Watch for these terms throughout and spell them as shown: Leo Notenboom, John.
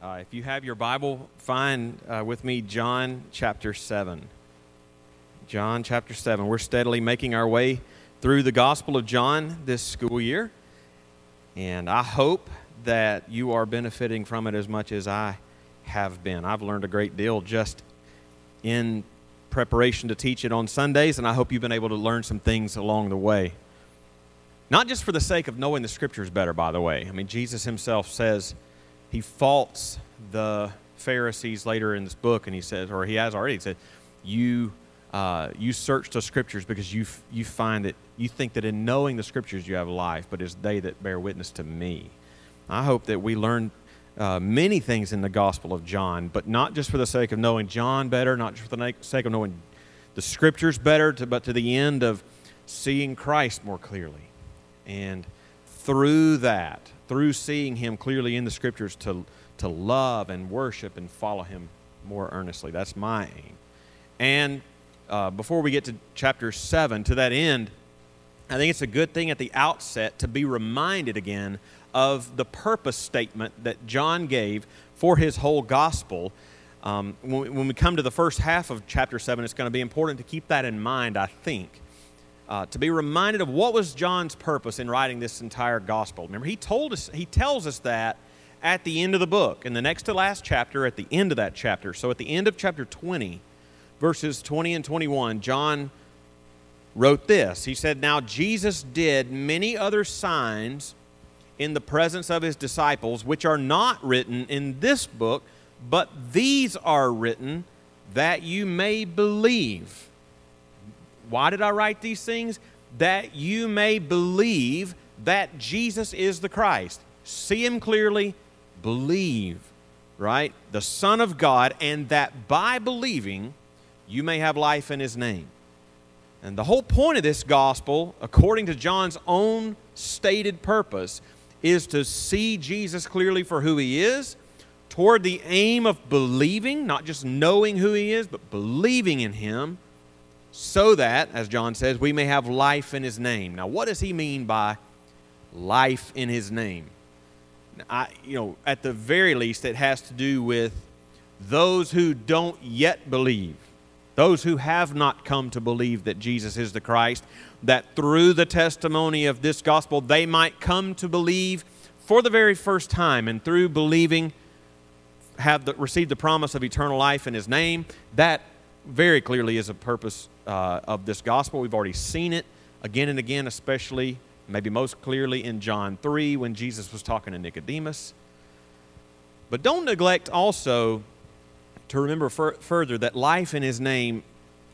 If you have your Bible, find with me John chapter 7. John chapter 7. We're steadily making our way through the Gospel of John this school year, and I hope that you are benefiting from it as much as I have been. I've learned a great deal just in preparation to teach it on Sundays, and I hope you've been able to learn some things along the way. Not just for the sake of knowing the Scriptures better, by the way. I mean, Jesus himself says, he faults the Pharisees later in this book, and he says, or he has already said, you search the Scriptures because you find that you think that in knowing the Scriptures you have life, but it's they that bear witness to me. I hope that we learn many things in the Gospel of John, but not just for the sake of knowing John better, not just for the sake of knowing the Scriptures better, but to the end of seeing Christ more clearly. And through that, through seeing him clearly in the Scriptures, to love and worship and follow him more earnestly. That's my aim. And before we get to chapter 7, to that end, I think it's a good thing at the outset to be reminded again of the purpose statement that John gave for his whole gospel. When we come to the first half of chapter 7, it's going to be important to keep that in mind, I think. To be reminded of what was John's purpose in writing this entire gospel. Remember, he tells us that at the end of the book, in the next to last chapter, at the end of that chapter. So at the end of chapter 20, verses 20 and 21, John wrote this. He said, "Now Jesus did many other signs in the presence of his disciples, which are not written in this book, but these are written that you may believe." Why did I write these things? That you may believe that Jesus is the Christ. See him clearly, believe, right? The Son of God, and that by believing, you may have life in his name. And the whole point of this gospel, according to John's own stated purpose, is to see Jesus clearly for who he is, toward the aim of believing, not just knowing who he is, but believing in him, so that, as John says, we may have life in his name. Now, what does he mean by life in his name? At the very least, it has to do with those who don't yet believe, those who have not come to believe that Jesus is the Christ, that through the testimony of this gospel, they might come to believe for the very first time, and through believing, receive the promise of eternal life in his name. That very clearly is a purpose of this gospel. We've already seen it again and again, especially, maybe most clearly in John 3 when Jesus was talking to Nicodemus. But don't neglect also to remember further that life in his name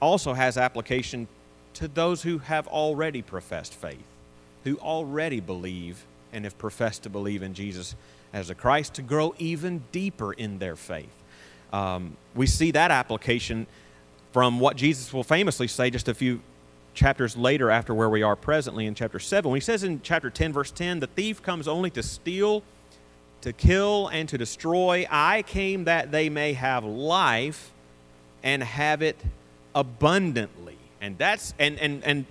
also has application to those who have already professed faith, who already believe and have professed to believe in Jesus as the Christ, to grow even deeper in their faith. We see that application from what Jesus will famously say just a few chapters later after where we are presently in chapter 7. When he says in chapter 10, verse 10, "The thief comes only to steal, to kill, and to destroy. I came that they may have life and have it abundantly." And that's and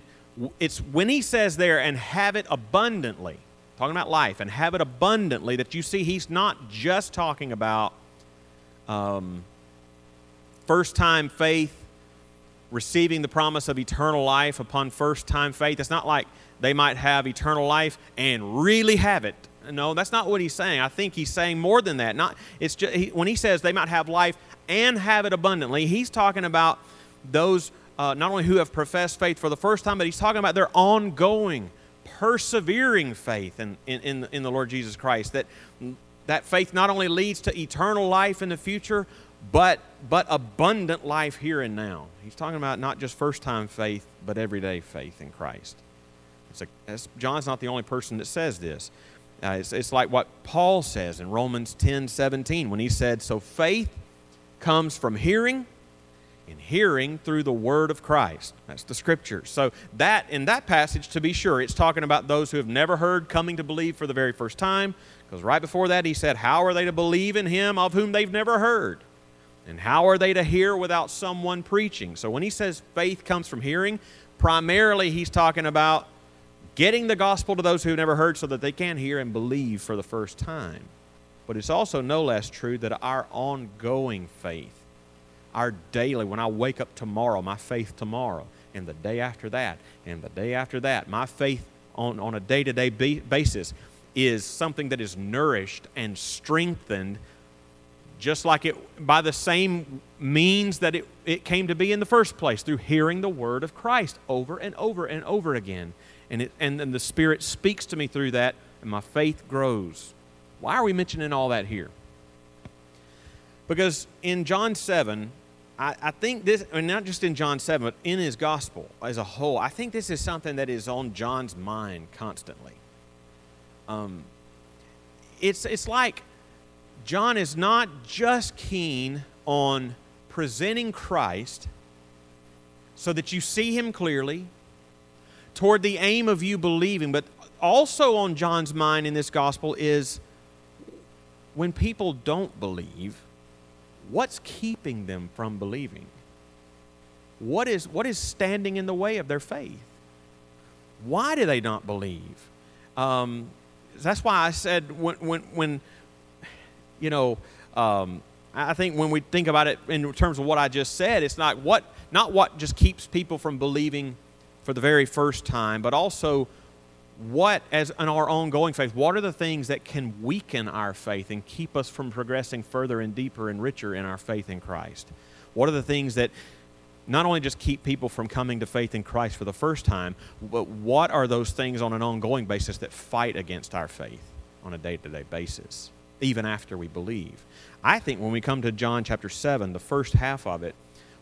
it's when he says there, "and have it abundantly," talking about life, "and have it abundantly," that you see he's not just talking about first-time faith, receiving the promise of eternal life upon first-time faith. It's not like they might have eternal life and really have it. No, that's not what he's saying. I think he's saying more than that. When he says they might have life and have it abundantly, he's talking about those not only who have professed faith for the first time, but he's talking about their ongoing, persevering faith in the Lord Jesus Christ. That faith not only leads to eternal life in the future, but abundant life here and now. He's talking about not just first-time faith, but everyday faith in Christ. John's not the only person that says this. It's like what Paul says in Romans 10:17 when he said, "So faith comes from hearing, and hearing through the word of Christ." That's the Scriptures. So that in that passage, to be sure, it's talking about those who have never heard coming to believe for the very first time, because right before that he said, "How are they to believe in him of whom they've never heard? And how are they to hear without someone preaching?" So when he says faith comes from hearing, primarily he's talking about getting the gospel to those who never heard so that they can hear and believe for the first time. But it's also no less true that our ongoing faith, our daily, when I wake up tomorrow, my faith tomorrow, and the day after that, and the day after that, my faith on a day-to-day basis is something that is nourished and strengthened just like it by the same means that it came to be in the first place, through hearing the word of Christ over and over and over again. And then the Spirit speaks to me through that, and my faith grows. Why are we mentioning all that here? Because in John 7, I think this, and not just in John 7, but in his gospel as a whole, I think this is something that is on John's mind constantly. It's like John is not just keen on presenting Christ so that you see him clearly toward the aim of you believing, but also on John's mind in this gospel is when people don't believe, what's keeping them from believing? What is standing in the way of their faith? Why do they not believe? That's why I said when you know, I think when we think about it in terms of what I just said, it's not what just keeps people from believing for the very first time, but also what, as in our ongoing faith, what are the things that can weaken our faith and keep us from progressing further and deeper and richer in our faith in Christ? What are the things that not only just keep people from coming to faith in Christ for the first time, but what are those things on an ongoing basis that fight against our faith on a day-to-day basis, even after we believe? I think when we come to John chapter 7, the first half of it,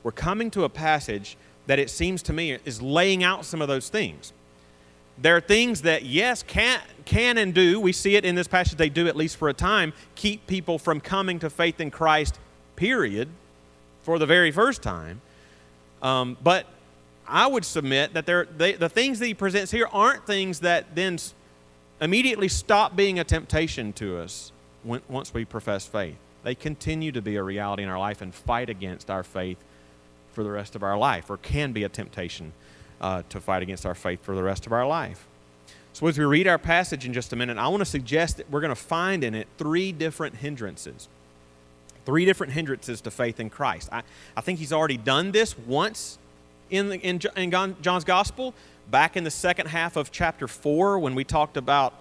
we're coming to a passage that it seems to me is laying out some of those things. There are things that, yes, can and do, we see it in this passage, they do at least for a time, keep people from coming to faith in Christ, period, for the very first time. But I would submit that the things that he presents here aren't things that then immediately stop being a temptation to us once we profess faith. They continue to be a reality in our life and fight against our faith for the rest of our life, or can be a temptation to fight against our faith for the rest of our life. So as we read our passage in just a minute, I want to suggest that we're going to find in it three different hindrances to faith in Christ. I think he's already done this once in John's Gospel, back in the second half of chapter 4 when we talked about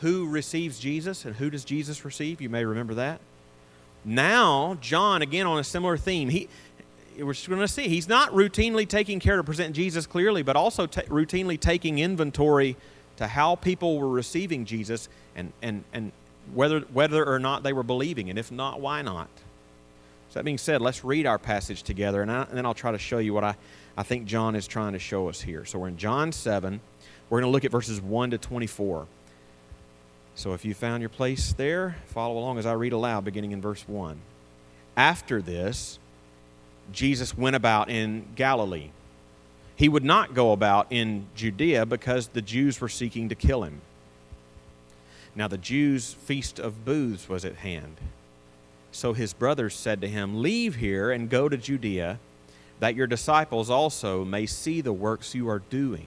who receives Jesus and who does Jesus receive. You may remember that. Now, John, again, on a similar theme, we're going to see he's not routinely taking care to present Jesus clearly, but also routinely taking inventory to how people were receiving Jesus and whether or not they were believing, and if not, why not? So that being said, let's read our passage together, and then I'll try to show you what I think John is trying to show us here. So we're in John 7. We're going to look at verses 1 to 24. So if you found your place there, follow along as I read aloud, beginning in verse 1. After this, Jesus went about in Galilee. He would not go about in Judea because the Jews were seeking to kill him. Now the Jews' feast of booths was at hand. So his brothers said to him, "Leave here and go to Judea, that your disciples also may see the works you are doing.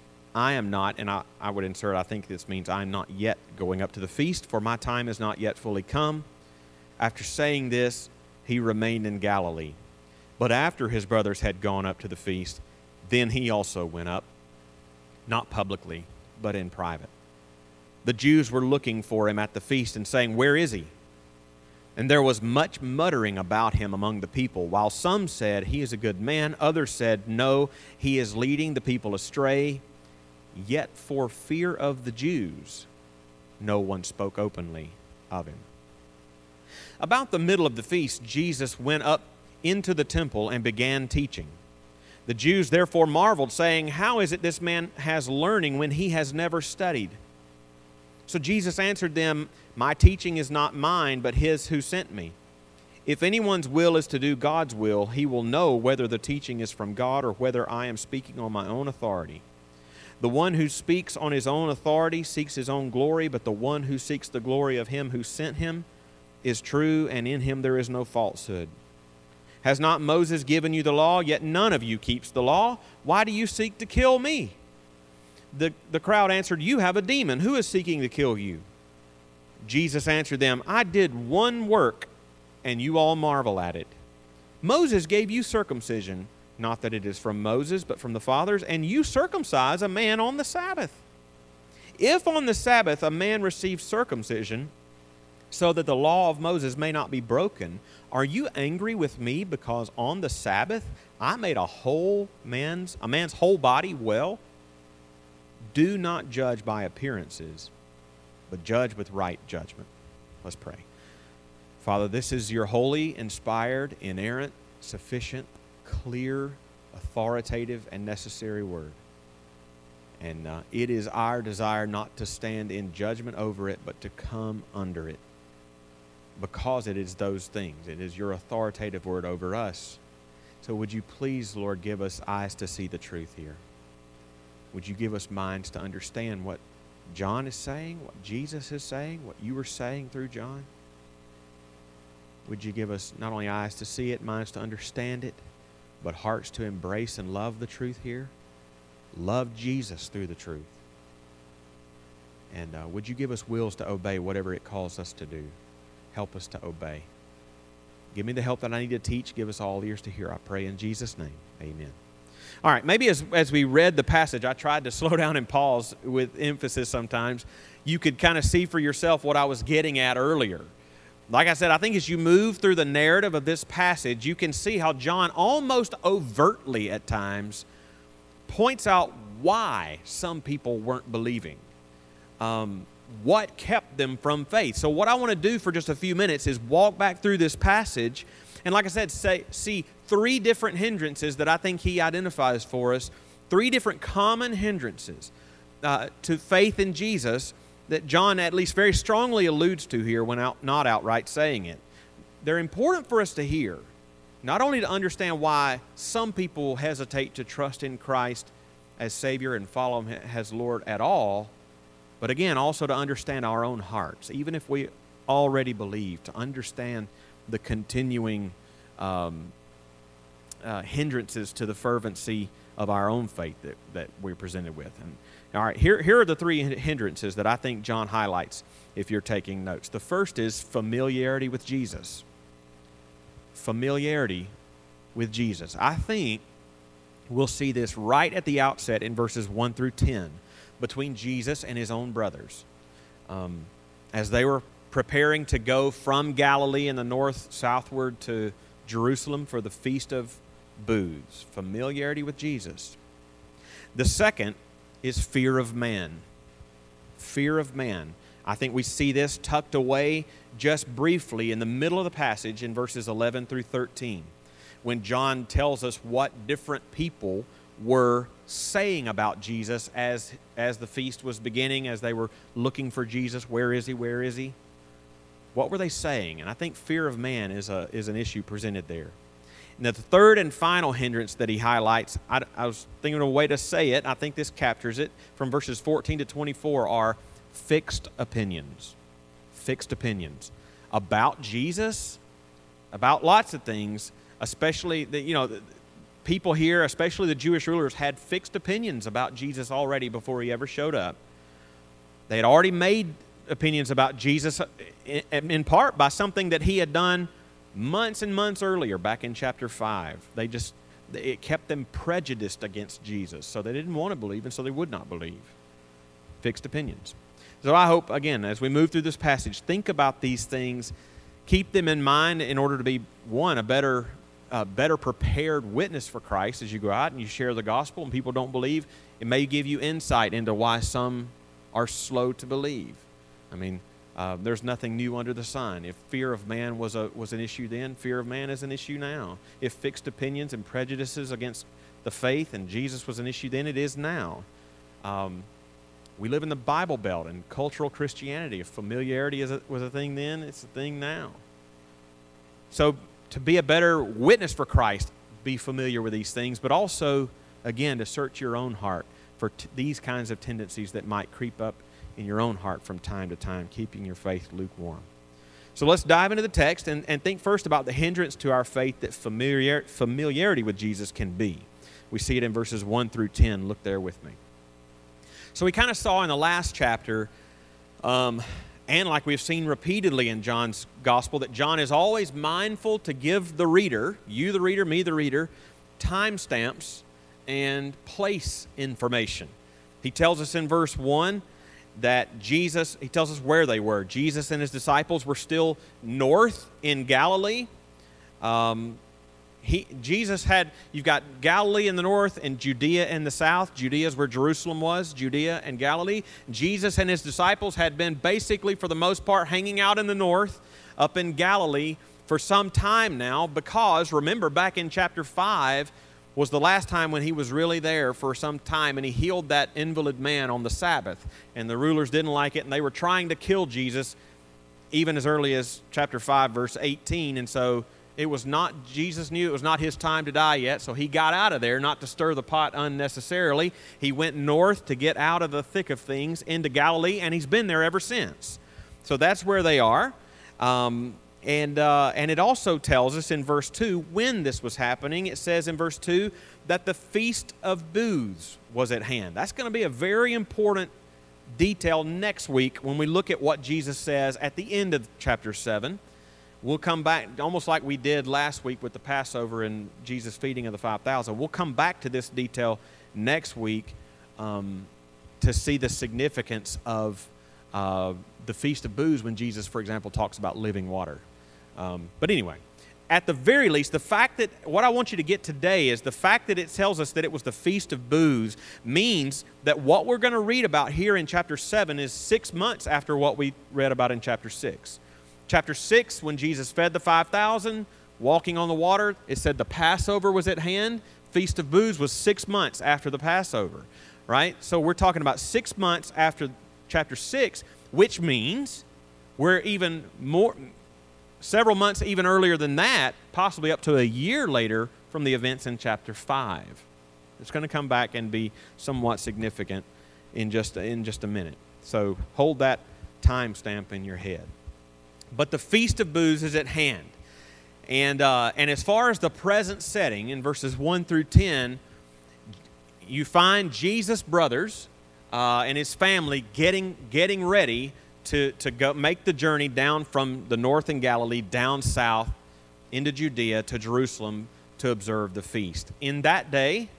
I am not," and I would insert, I think this means I am not yet going up to the feast, "for my time is not yet fully come." After saying this, he remained in Galilee. But after his brothers had gone up to the feast, then he also went up, not publicly, but in private. The Jews were looking for him at the feast and saying, "Where is he?" And there was much muttering about him among the people, while some said, "He is a good man." Others said, "No, he is leading the people astray." Yet for fear of the Jews, no one spoke openly of him. About the middle of the feast, Jesus went up into the temple and began teaching. The Jews therefore marveled, saying, "How is it this man has learning when he has never studied?" So Jesus answered them, "My teaching is not mine, but his who sent me. If anyone's will is to do God's will, he will know whether the teaching is from God or whether I am speaking on my own authority. The one who speaks on his own authority seeks his own glory, but the one who seeks the glory of him who sent him is true, and in him there is no falsehood. Has not Moses given you the law? Yet none of you keeps the law. Why do you seek to kill me? The crowd answered, You have a demon. Who is seeking to kill you? Jesus answered them, I did one work, and you all marvel at it. Moses gave you circumcision, not that it is from Moses, but from the fathers, and you circumcise a man on the Sabbath. If on the Sabbath a man receives circumcision, so that the law of Moses may not be broken, are you angry with me because on the Sabbath I made a man's whole body well? Do not judge by appearances, but judge with right judgment. Let's pray. Father, this is your holy, inspired, inerrant, sufficient, clear, authoritative, and necessary word. And it is our desire not to stand in judgment over it, but to come under it, because it is those things. It is your authoritative word over us. So would you please, Lord, give us eyes to see the truth here? Would you give us minds to understand what John is saying, what Jesus is saying, what you are saying through John? Would you give us not only eyes to see it, minds to understand it, but hearts to embrace and love the truth here? Love Jesus through the truth. And would you give us wills to obey whatever it calls us to do? Help us to obey. Give me the help that I need to teach. Give us all ears to hear. I pray in Jesus' name. Amen. All right, maybe as we read the passage, I tried to slow down and pause with emphasis sometimes. You could kind of see for yourself what I was getting at earlier. Like I said, I think as you move through the narrative of this passage, you can see how John almost overtly at times points out why some people weren't believing, what kept them from faith. So what I want to do for just a few minutes is walk back through this passage and, like I said, see three different hindrances that I think he identifies for us, three different common hindrances to faith in Jesus that John at least very strongly alludes to here when not outright saying it. They're important for us to hear, not only to understand why some people hesitate to trust in Christ as Savior and follow Him as Lord at all, but again, also to understand our own hearts, even if we already believe, to understand the continuing hindrances to the fervency of our own faith that we're presented with. And all right, here are the three hindrances that I think John highlights if you're taking notes. The first is familiarity with Jesus. Familiarity with Jesus. I think we'll see this right at the outset in verses 1 through 10 between Jesus and his own brothers. As they were preparing to go from Galilee in the north southward to Jerusalem for the Feast of Booths. Familiarity with Jesus. The second is fear of man. Fear of man. I think we see this tucked away just briefly in the middle of the passage in verses 11 through 13, when John tells us what different people were saying about Jesus as the feast was beginning, as they were looking for Jesus. Where is he? Where is he? What were they saying? And I think fear of man is an issue presented there. And the third and final hindrance that he highlights, I was thinking of a way to say it. I think this captures it. From verses 14 to 24 are fixed opinions. Fixed opinions about Jesus, about lots of things, especially the people here, especially the Jewish rulers, had fixed opinions about Jesus already before he ever showed up. They had already made opinions about Jesus in part by something that he had done months and months earlier, back in chapter 5. It kept them prejudiced against Jesus, so they didn't want to believe, and so they would not believe. Fixed opinions. So I hope, again, as we move through this passage, think about these things, keep them in mind in order to be, one, a better prepared witness for Christ as you go out and you share the gospel and people don't believe. It may give you insight into why some are slow to believe. I mean, there's nothing new under the sun. If fear of man was an issue then, fear of man is an issue now. If fixed opinions and prejudices against the faith and Jesus was an issue then, it is now. We live in the Bible Belt and cultural Christianity. If familiarity was a thing then, it's a thing now. So to be a better witness for Christ, be familiar with these things, but also, again, to search your own heart for these kinds of tendencies that might creep up in your own heart from time to time, keeping your faith lukewarm. So let's dive into the text and think first about the hindrance to our faith that familiarity with Jesus can be. We see it in verses 1 through 10. Look there with me. So we kind of saw in the last chapter, and like we've seen repeatedly in John's gospel, that John is always mindful to give the reader, you the reader, me the reader, timestamps and place information. He tells us in verse 1 that Jesus, he tells us where they were. Jesus and his disciples were still north in Galilee. Jesus had, you've got Galilee in the north and Judea in the south. Judea is where Jerusalem was, Judea and Galilee. Jesus and his disciples had been basically, for the most part, hanging out in the north up in Galilee for some time now because, remember, back in chapter 5 was the last time when he was really there for some time, and he healed that invalid man on the Sabbath, and the rulers didn't like it, and they were trying to kill Jesus even as early as chapter 5, verse 18, and so it was not, Jesus knew it was not his time to die yet, so he got out of there not to stir the pot unnecessarily. He went north to get out of the thick of things into Galilee, and he's been there ever since. So that's where they are. And it also tells us in verse 2 when this was happening. It says in verse 2 that the Feast of Booths was at hand. That's going to be a very important detail next week when we look at what Jesus says at the end of chapter 7. We'll come back, almost like we did last week with the Passover and Jesus' feeding of the 5,000. We'll come back to this detail next week to see the significance of the Feast of Booths when Jesus, for example, talks about living water. But anyway, at the very least, the fact that what I want you to get today is the fact that it tells us that it was the Feast of Booths means that what we're going to read about here in chapter 7 is 6 months after what we read about in chapter 6. Chapter 6, when Jesus fed the 5,000, walking on the water, it said the Passover was at hand. Feast of Booths was 6 months after the Passover, right? So we're talking about 6 months after chapter 6, which means we're even more, several months even earlier than that, possibly up to a year later from the events in chapter 5. It's going to come back and be somewhat significant in just a minute. So hold that time stamp in your head. But the Feast of Booths is at hand. And as far as the present setting, in verses 1 through 10, you find Jesus' brothers and his family getting ready to go make the journey down from the north in Galilee, down south into Judea to Jerusalem to observe the feast. In that day,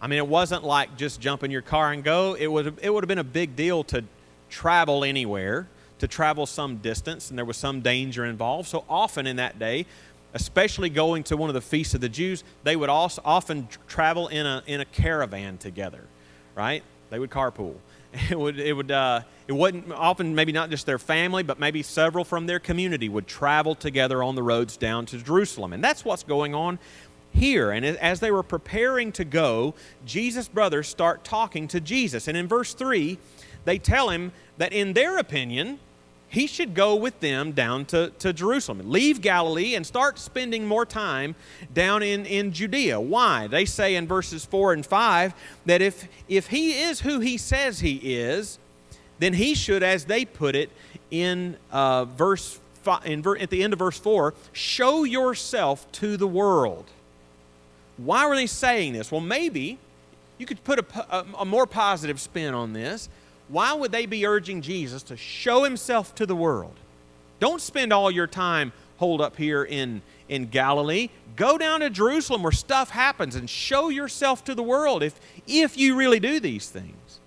I mean, it wasn't like just jump in your car and go. It would have been a big deal to travel anywhere, to travel some distance, and there was some danger involved. So often in that day, especially going to one of the feasts of the Jews, they would also often travel in a caravan together, right? They would carpool. It wasn't often, maybe not just their family, but maybe several from their community would travel together on the roads down to Jerusalem. And that's what's going on here. And as they were preparing to go, Jesus' brothers start talking to Jesus. And in verse 3, they tell him that in their opinion, he should go with them down to Jerusalem, leave Galilee and start spending more time down in Judea. Why? They say in verses 4 and 5 that if he is who he says he is, then he should, as they put it in at the end of verse 4, show yourself to the world. Why were they saying this? Well, maybe you could put a more positive spin on this. Why would they be urging Jesus to show himself to the world? Don't spend all your time holed up here in Galilee. Go down to Jerusalem where stuff happens and show yourself to the world if you really do these things.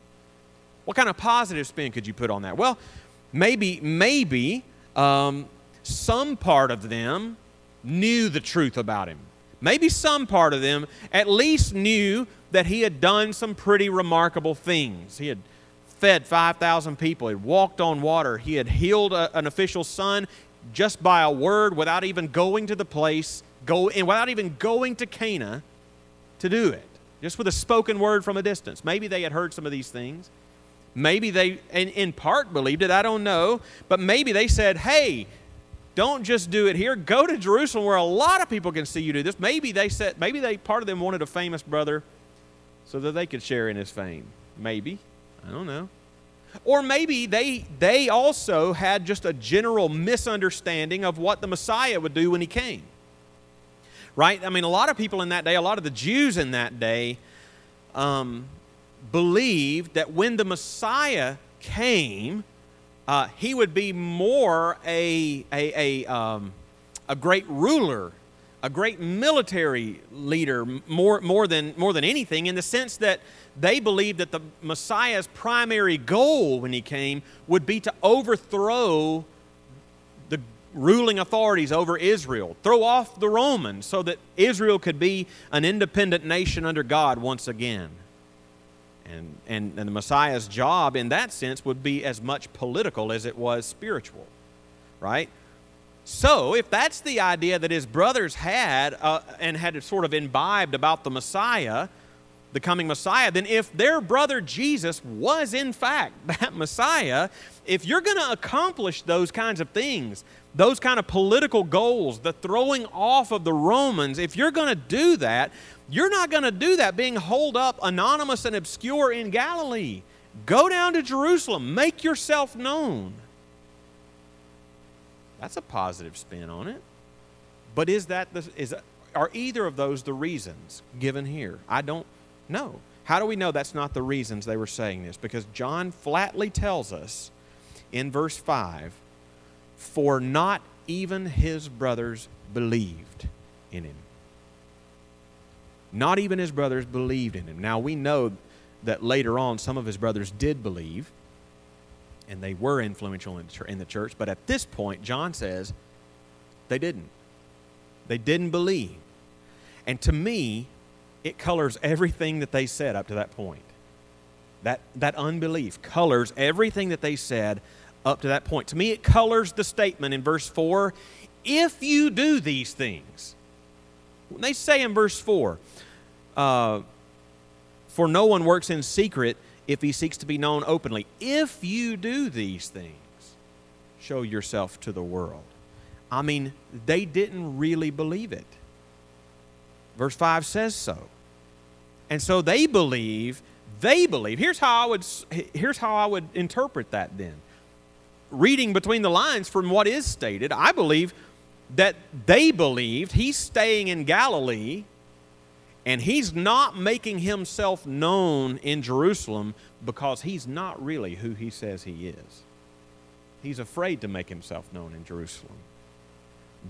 What kind of positive spin could you put on that? Well, maybe some part of them knew the truth about him. Maybe some part of them at least knew that he had done some pretty remarkable things. He had fed 5,000 people. He walked on water. He had healed an official's son just by a word without even going to the place, and without even going to Cana to do it, just with a spoken word from a distance. Maybe they had heard some of these things. Maybe they, in part, believed it. I don't know. But maybe they said, hey, Don't just do it here. Go to Jerusalem where a lot of people can see you do this. Maybe part of them wanted a famous brother so that they could share in his fame. Maybe. I don't know. Or maybe they also had just a general misunderstanding of what the Messiah would do when he came. Right? I mean, a lot of people in that day, a lot of the Jews in that day, believed that when the Messiah came, he would be more a great ruler, a great military leader, more than anything, in the sense that they believed that the Messiah's primary goal when he came would be to overthrow the ruling authorities over Israel, throw off the Romans so that Israel could be an independent nation under God once again. And the Messiah's job in that sense would be as much political as it was spiritual, right? So if that's the idea that his brothers had and had sort of imbibed about the Messiah, the coming Messiah, then if their brother Jesus was in fact that Messiah, if you're going to accomplish those kinds of things, those kind of political goals, the throwing off of the Romans, if you're going to do that, you're not going to do that being holed up anonymous and obscure in Galilee. Go down to Jerusalem. Make yourself known. That's a positive spin on it. But are either of those the reasons given here? I don't know. How do we know that's not the reasons they were saying this? Because John flatly tells us in verse 5, "For not even his brothers believed in him." Not even his brothers believed in him. Now, we know that later on some of his brothers did believe, and they were influential in the church, but at this point, John says they didn't. They didn't believe. And to me, it colors everything that they said up to that point. That unbelief colors everything that they said up to that point. To me, it colors the statement in verse 4, if you do these things. When they say in verse 4, for no one works in secret if he seeks to be known openly. If you do these things, show yourself to the world. I mean, they didn't really believe it. Verse 5 says so. And so they believe. Here's how I would interpret that then. Reading between the lines from what is stated, I believe that they believed he's staying in Galilee, and he's not making himself known in Jerusalem because he's not really who he says he is. He's afraid to make himself known in Jerusalem.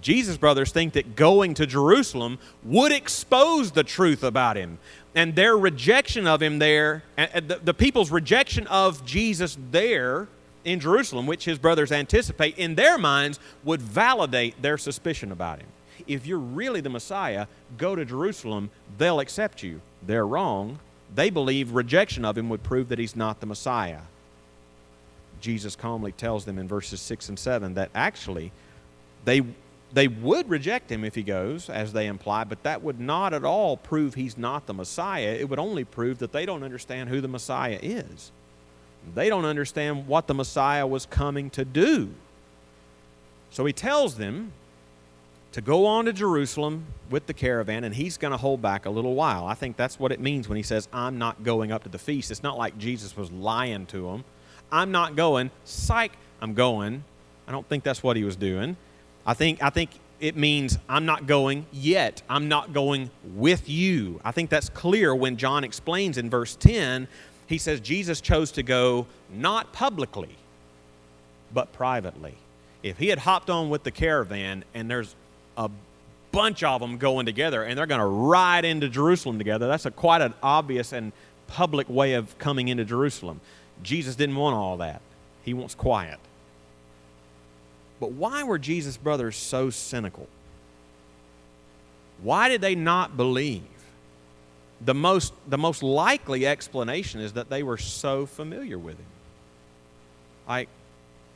Jesus' brothers think that going to Jerusalem would expose the truth about him. And their rejection of him there, the people's rejection of Jesus there in Jerusalem, which his brothers anticipate, in their minds would validate their suspicion about him. If you're really the Messiah, go to Jerusalem. They'll accept you. They're wrong. They believe rejection of him would prove that he's not the Messiah. Jesus calmly tells them in verses 6 and 7 that actually they would reject him if he goes, as they imply, but that would not at all prove he's not the Messiah. It would only prove that they don't understand who the Messiah is. They don't understand what the Messiah was coming to do. So he tells them to go on to Jerusalem with the caravan, and he's going to hold back a little while. I think that's what it means when he says, I'm not going up to the feast. It's not like Jesus was lying to them. I'm not going. Psych, I'm going. I don't think that's what he was doing. I think it means I'm not going yet. I'm not going with you. I think that's clear when John explains in verse 10. He says Jesus chose to go not publicly, but privately. If he had hopped on with the caravan, and there's a bunch of them going together, and they're going to ride into Jerusalem together. That's quite an obvious and public way of coming into Jerusalem. Jesus didn't want all that. He wants quiet. But why were Jesus' brothers so cynical? Why did they not believe? The most likely explanation is that they were so familiar with him.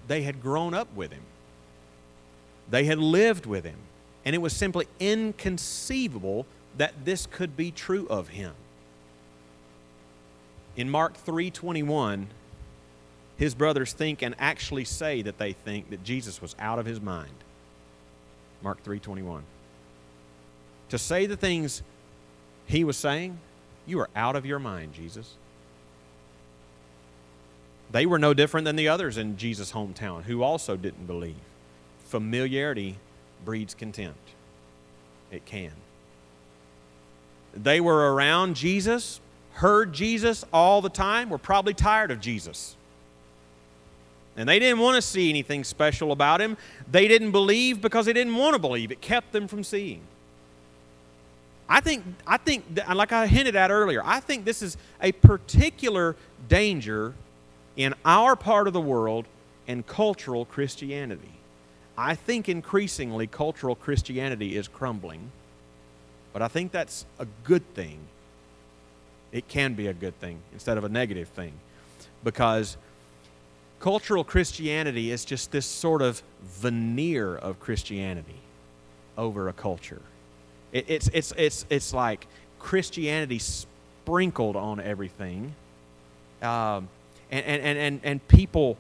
They had grown up with him. They had lived with him. And it was simply inconceivable that this could be true of him. In Mark 3:21, his brothers think and actually say that they think that Jesus was out of his mind. Mark 3:21. To say the things he was saying, you are out of your mind, Jesus. They were no different than the others in Jesus' hometown who also didn't believe. Familiarity breeds contempt. It can. They were around Jesus, heard Jesus all the time, were probably tired of Jesus. And they didn't want to see anything special about him. They didn't believe because they didn't want to believe. It kept them from seeing. I think, like I hinted at earlier, I think this is a particular danger in our part of the world and cultural Christianity. I think increasingly cultural Christianity is crumbling, but I think that's a good thing. It can be a good thing instead of a negative thing, because cultural Christianity is just this sort of veneer of Christianity over a culture. It's like Christianity sprinkled on everything, and people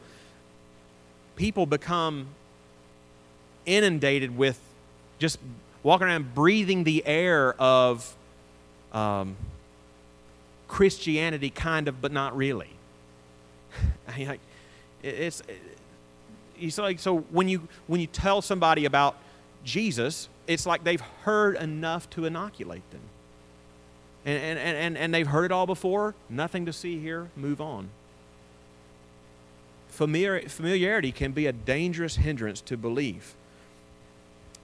become inundated with just walking around breathing the air of Christianity, kind of, but not really. I mean, like, it's like, so when you tell somebody about Jesus, it's like they've heard enough to inoculate them. And they've heard it all before. Nothing to see here. Move on. Familiarity can be a dangerous hindrance to belief.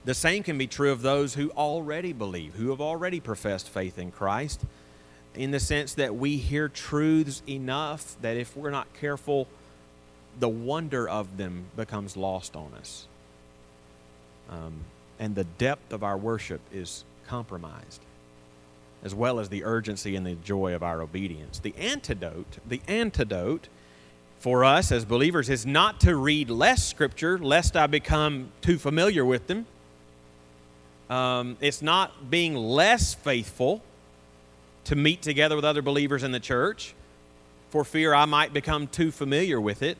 The same can be true of those who already believe, who have already professed faith in Christ, in the sense that we hear truths enough that if we're not careful, the wonder of them becomes lost on us. And the depth of our worship is compromised, as well as the urgency and the joy of our obedience. The antidote for us as believers is not to read less Scripture, lest I become too familiar with them. It's not being less faithful to meet together with other believers in the church, for fear I might become too familiar with it.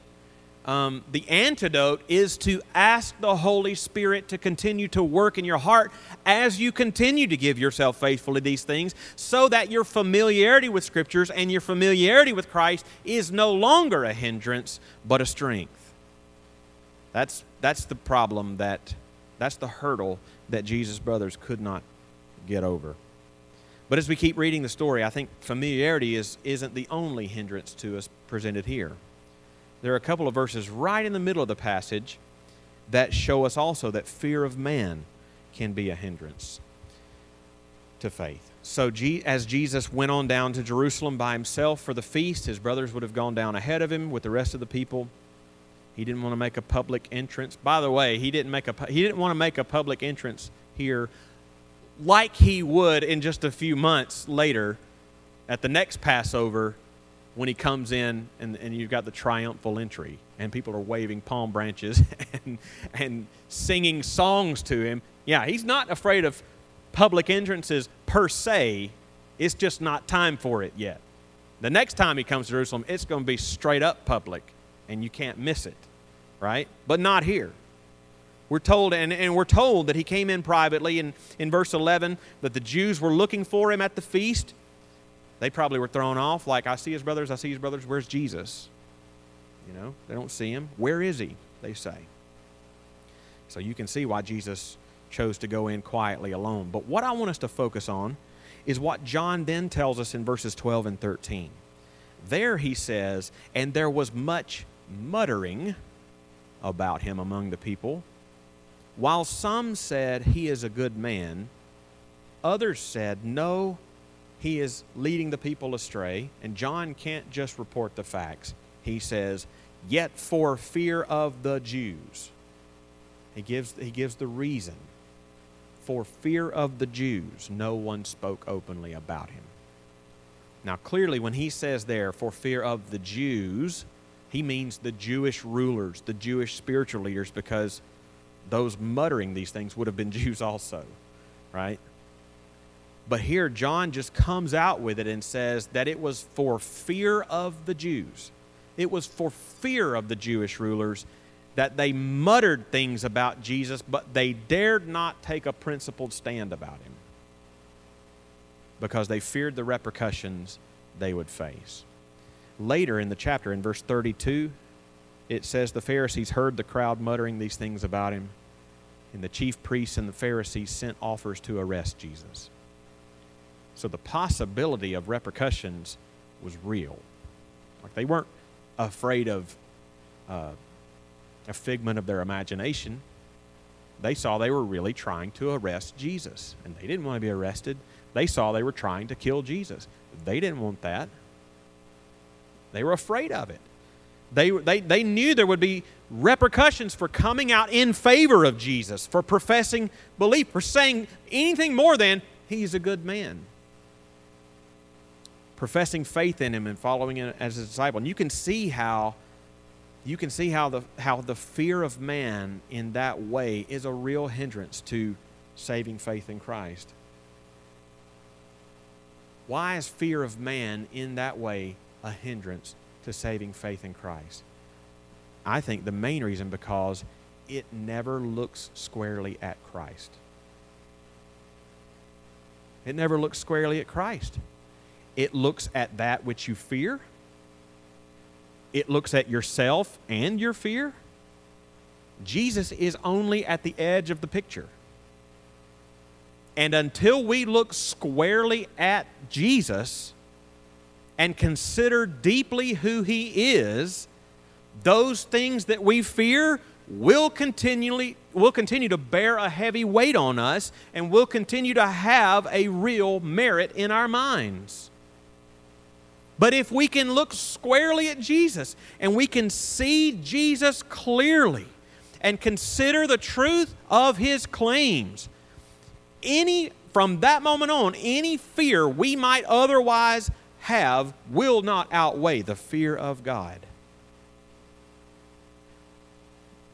The antidote is to ask the Holy Spirit to continue to work in your heart as you continue to give yourself faithfully to these things, so that your familiarity with Scriptures and your familiarity with Christ is no longer a hindrance, but a strength. That's the problem, that's the hurdle that Jesus' brothers could not get over. But as we keep reading the story, I think familiarity isn't the only hindrance to us presented here. There are a couple of verses right in the middle of the passage that show us also that fear of man can be a hindrance to faith. So as Jesus went on down to Jerusalem by himself for the feast, his brothers would have gone down ahead of him with the rest of the people. He didn't want to make a public entrance. By the way, he didn't want to make a public entrance here like he would in just a few months later at the next Passover, when he comes in and you've got the triumphal entry and people are waving palm branches and singing songs to him. Yeah, he's not afraid of public entrances per se. It's just not time for it yet. The next time he comes to Jerusalem, it's going to be straight up public and you can't miss it, right? But not here. We're told, and we're told that he came in privately, and in verse 11 that the Jews were looking for him at the feast. They probably were thrown off, like, I see his brothers, where's Jesus? You know, they don't see him. Where is he, they say. So you can see why Jesus chose to go in quietly alone. But what I want us to focus on is what John then tells us in verses 12 and 13. There he says, and there was much muttering about him among the people, while some said he is a good man, others said no, he is leading the people astray, and John can't just report the facts. He says, yet for fear of the Jews. He gives the reason. For fear of the Jews, no one spoke openly about him. Now, clearly, when he says there, for fear of the Jews, he means the Jewish rulers, the Jewish spiritual leaders, because those muttering these things would have been Jews also, right? But here, John just comes out with it and says that it was for fear of the Jews. It was for fear of the Jewish rulers that they muttered things about Jesus, but they dared not take a principled stand about him because they feared the repercussions they would face. Later in the chapter, in verse 32, it says the Pharisees heard the crowd muttering these things about him, and the chief priests and the Pharisees sent offers to arrest Jesus. So the possibility of repercussions was real. Like, they weren't afraid of a figment of their imagination. They saw they were really trying to arrest Jesus, and they didn't want to be arrested. They saw they were trying to kill Jesus. They didn't want that. They were afraid of it. They knew there would be repercussions for coming out in favor of Jesus, for professing belief, for saying anything more than, he's a good man. Professing faith in him and following him as a disciple. And you can see how the fear of man in that way is a real hindrance to saving faith in Christ. Why is fear of man in that way a hindrance to saving faith in Christ? I think the main reason because it never looks squarely at Christ. It never looks squarely at Christ. It looks at that which you fear. It looks at yourself and your fear. Jesus is only at the edge of the picture. And until we look squarely at Jesus and consider deeply who he is, those things that we fear will continue to bear a heavy weight on us and will continue to have a real merit in our minds. But if we can look squarely at Jesus and we can see Jesus clearly and consider the truth of his claims, from that moment on, any fear we might otherwise have will not outweigh the fear of God.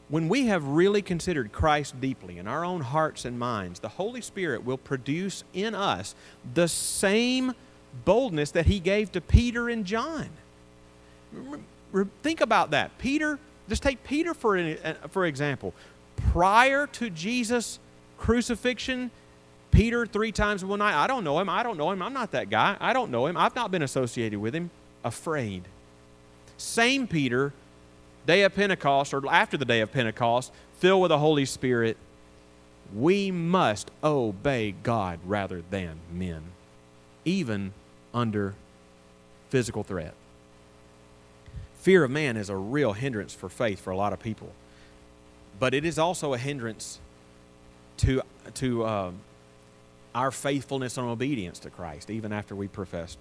When we have really considered Christ deeply in our own hearts and minds, the Holy Spirit will produce in us the same boldness that he gave to Peter and John. Think about that. Just take Peter for example. Prior to Jesus' crucifixion, Peter 3 times in one night, I don't know him, I'm not that guy, I don't know him, I've not been associated with him, afraid. Same Peter, day of Pentecost, or after the day of Pentecost, filled with the Holy Spirit, we must obey God rather than men, even under physical threat. Fear of man is a real hindrance for faith for a lot of people, but it is also a hindrance to our faithfulness and obedience to Christ, even after we profess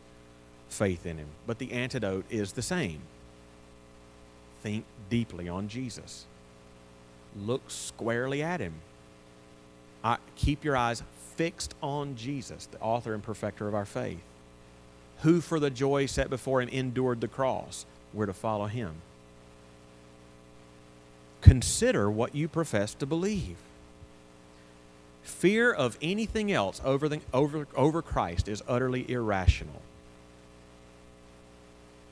faith in him. But the antidote is the same. Think deeply on Jesus. Look squarely at him. Keep your eyes fixed on Jesus, the author and perfecter of our faith, who for the joy set before him endured the cross. We're to follow him. Consider what you profess to believe. Fear of anything else over Christ is utterly irrational.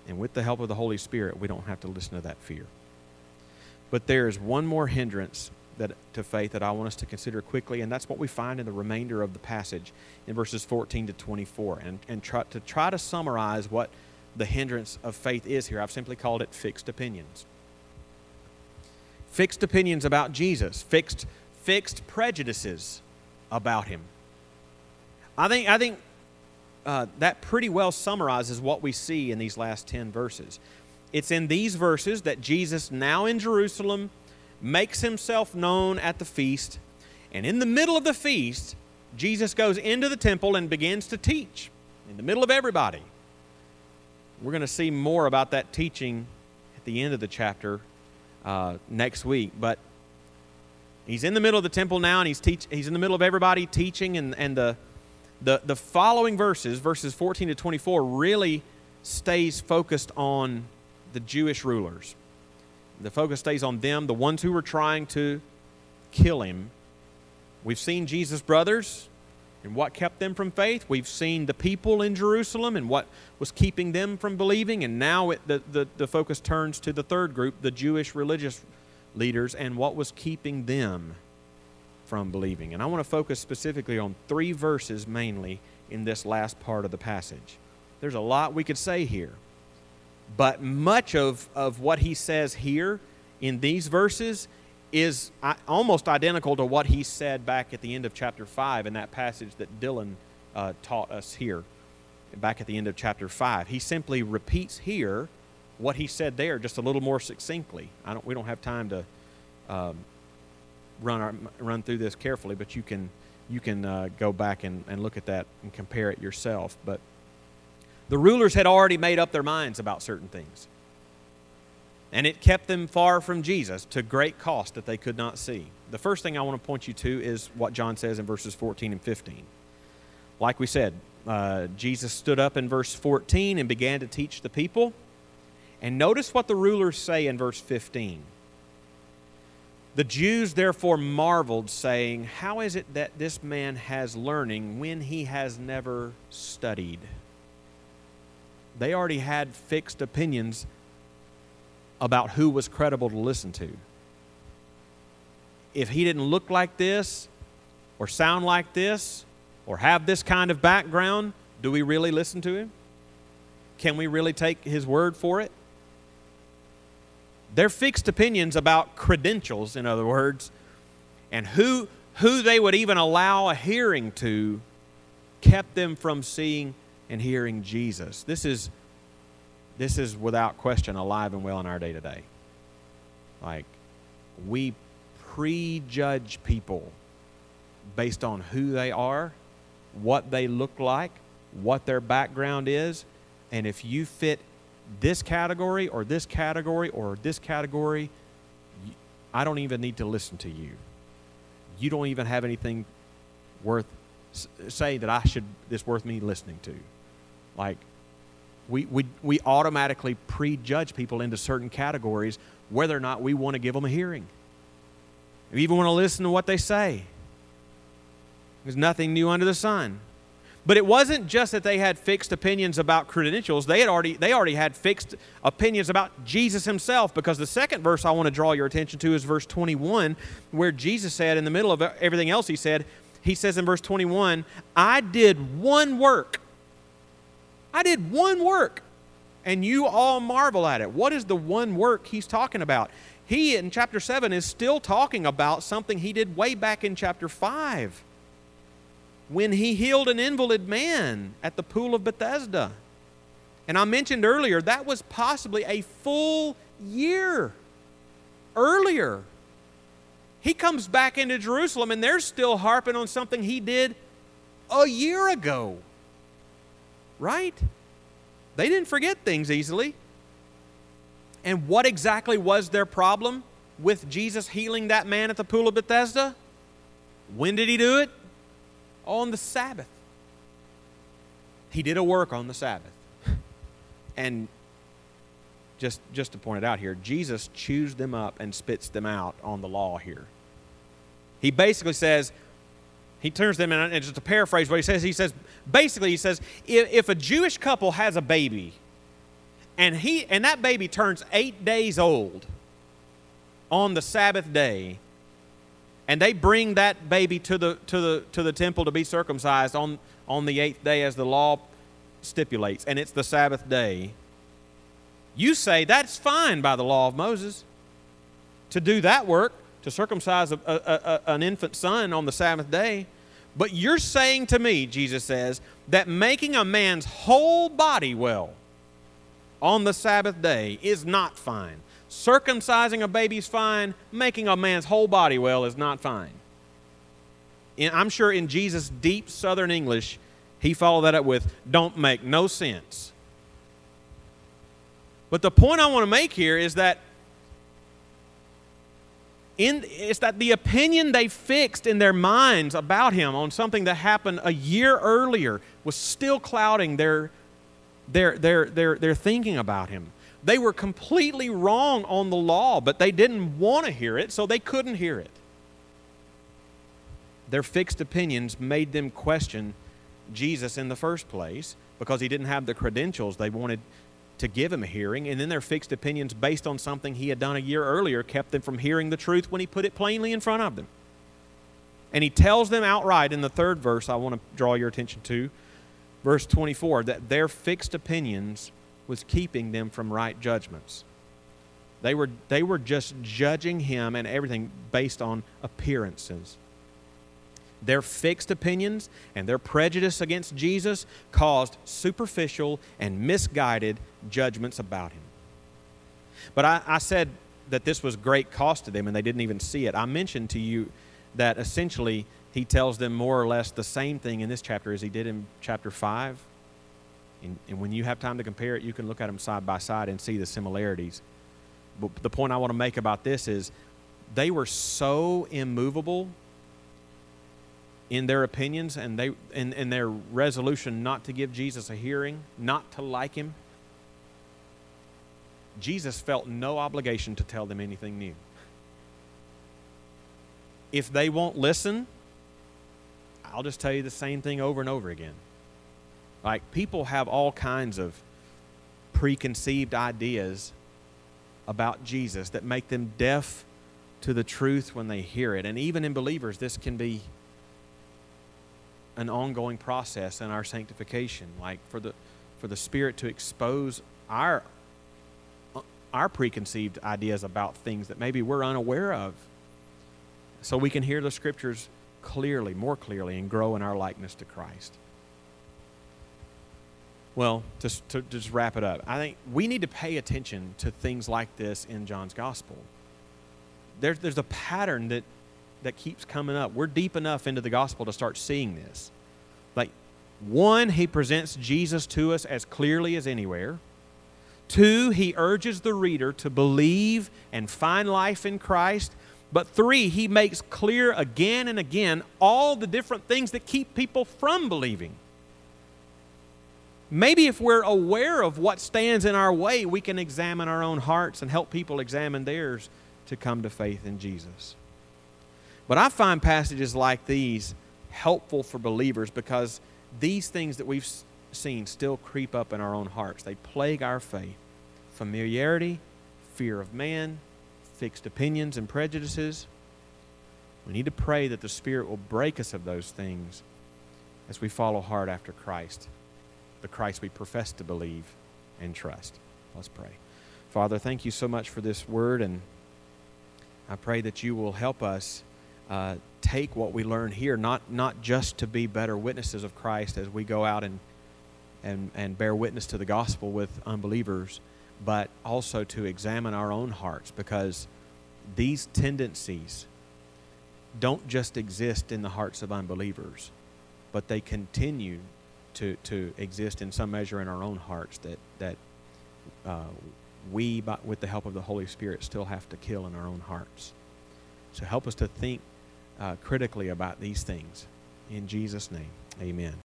And with the help of the Holy Spirit, we don't have to listen to that fear. But there is one more hindrance to faith that I want us to consider quickly, and that's what we find in the remainder of the passage in verses 14 to 24. And try to summarize what the hindrance of faith is here. I've simply called it fixed opinions. Fixed opinions about Jesus. Fixed prejudices about him. I think that pretty well summarizes what we see in these last 10 verses. It's in these verses that Jesus, now in Jerusalem, makes himself known at the feast. And in the middle of the feast, Jesus goes into the temple and begins to teach in the middle of everybody. We're going to see more about that teaching at the end of the chapter next week. But he's in the middle of the temple now, and he's in the middle of everybody teaching, and the following verses, verses 14 to 24, really stays focused on the Jewish rulers. The focus stays on them, the ones who were trying to kill him. We've seen Jesus' brothers and what kept them from faith. We've seen the people in Jerusalem and what was keeping them from believing. And now the focus turns to the third group, the Jewish religious leaders and what was keeping them from believing. And I want to focus specifically on three verses mainly in this last part of the passage. There's a lot we could say here, but much of what he says here in these verses is almost identical to what he said back at the end of chapter 5 in that passage that Dylan taught us here back at the end of chapter 5. He simply repeats here what he said there just a little more succinctly. We don't have time to run through this carefully, but you can go back and look at that and compare it yourself. But the rulers had already made up their minds about certain things, and it kept them far from Jesus to great cost that they could not see. The first thing I want to point you to is what John says in verses 14 and 15. Like we said, Jesus stood up in verse 14 and began to teach the people. And notice what the rulers say in verse 15. The Jews therefore marveled, saying, "How is it that this man has learning when he has never studied?" They already had fixed opinions about who was credible to listen to. If he didn't look like this, or sound like this, or have this kind of background, do we really listen to him? Can we really take his word for it? Their fixed opinions about credentials, in other words, and who they would even allow a hearing to, kept them from seeing and hearing Jesus. This is without question alive and well in our day today. Like, we prejudge people based on who they are, what they look like, what their background is, and if you fit this category or this category or this category, I don't even need to listen to you. You don't even have anything worth say that I should. That's worth me listening to. Like, We automatically prejudge people into certain categories whether or not we want to give them a hearing. We even want to listen to what they say. There's nothing new under the sun. But it wasn't just that they had fixed opinions about credentials. They already had fixed opinions about Jesus himself, because the second verse I want to draw your attention to is verse 21, where Jesus said, in the middle of everything else he says in verse 21, "I did one work. I did one work, and you all marvel at it." What is the one work he's talking about? He, in chapter 7, is still talking about something he did way back in chapter 5 when he healed an invalid man at the pool of Bethesda. And I mentioned earlier, that was possibly a full year earlier. He comes back into Jerusalem, and they're still harping on something he did a year ago. Right? They didn't forget things easily. And what exactly was their problem with Jesus healing that man at the pool of Bethesda? When did he do it? On the Sabbath. He did a work on the Sabbath. And just to point it out here, Jesus chews them up and spits them out on the law here. He basically says, he turns them in, and just to paraphrase what he says, basically he says, if a Jewish couple has a baby and that baby turns 8 days old on the Sabbath day, and they bring that baby to the temple to be circumcised on the eighth day as the law stipulates, and it's the Sabbath day, you say that's fine by the law of Moses to do that work, to circumcise an infant son on the Sabbath day. But you're saying to me, Jesus says, that making a man's whole body well on the Sabbath day is not fine. Circumcising a baby's fine. Making a man's whole body well is not fine. And I'm sure in Jesus' deep Southern English, he followed that up with, "Don't make no sense." But the point I want to make here is that the opinion they fixed in their minds about him on something that happened a year earlier was still clouding their thinking about him. They were completely wrong on the law, but they didn't want to hear it, so they couldn't hear it. Their fixed opinions made them question Jesus in the first place because he didn't have the credentials they wanted to give him a hearing, and then their fixed opinions based on something he had done a year earlier kept them from hearing the truth when he put it plainly in front of them. And he tells them outright in the third verse, I want to draw your attention to, verse 24, that their fixed opinions was keeping them from right judgments. They were just judging him and everything based on appearances. Their fixed opinions and their prejudice against Jesus caused superficial and misguided judgments about him. But I said that this was great cost to them and they didn't even see it. I mentioned to you that essentially he tells them more or less the same thing in this chapter as he did in chapter 5. And when you have time to compare it, you can look at them side by side and see the similarities. But the point I want to make about this is they were so immovable in their opinions and their resolution not to give Jesus a hearing, not to like him. Jesus felt no obligation to tell them anything new. If they won't listen, I'll just tell you the same thing over and over again. Like, people have all kinds of preconceived ideas about Jesus that make them deaf to the truth when they hear it. And even in believers, this can be an ongoing process in our sanctification, like for the Spirit to expose our preconceived ideas about things that maybe we're unaware of, so we can hear the Scriptures clearly, more clearly, and grow in our likeness to Christ. Well, just wrap it up, I think we need to pay attention to things like this in John's Gospel. There's a pattern that keeps coming up. We're deep enough into the Gospel to start seeing this. Like, one, he presents Jesus to us as clearly as anywhere. Two, he urges the reader to believe and find life in Christ. But three, he makes clear again and again all the different things that keep people from believing. Maybe if we're aware of what stands in our way, we can examine our own hearts and help people examine theirs to come to faith in Jesus. But I find passages like these helpful for believers because these things that we've seen still creep up in our own hearts. They plague our faith. Familiarity, fear of man, fixed opinions and prejudices. We need to pray that the Spirit will break us of those things as we follow hard after Christ, the Christ we profess to believe and trust. Let's pray. Father, thank you so much for this word, and I pray that you will help us take what we learn here, not just to be better witnesses of Christ as we go out and bear witness to the gospel with unbelievers, but also to examine our own hearts, because these tendencies don't just exist in the hearts of unbelievers, but they continue to exist in some measure in our own hearts that we, with the help of the Holy Spirit, still have to kill in our own hearts. So help us to think critically about these things. In Jesus' name, amen.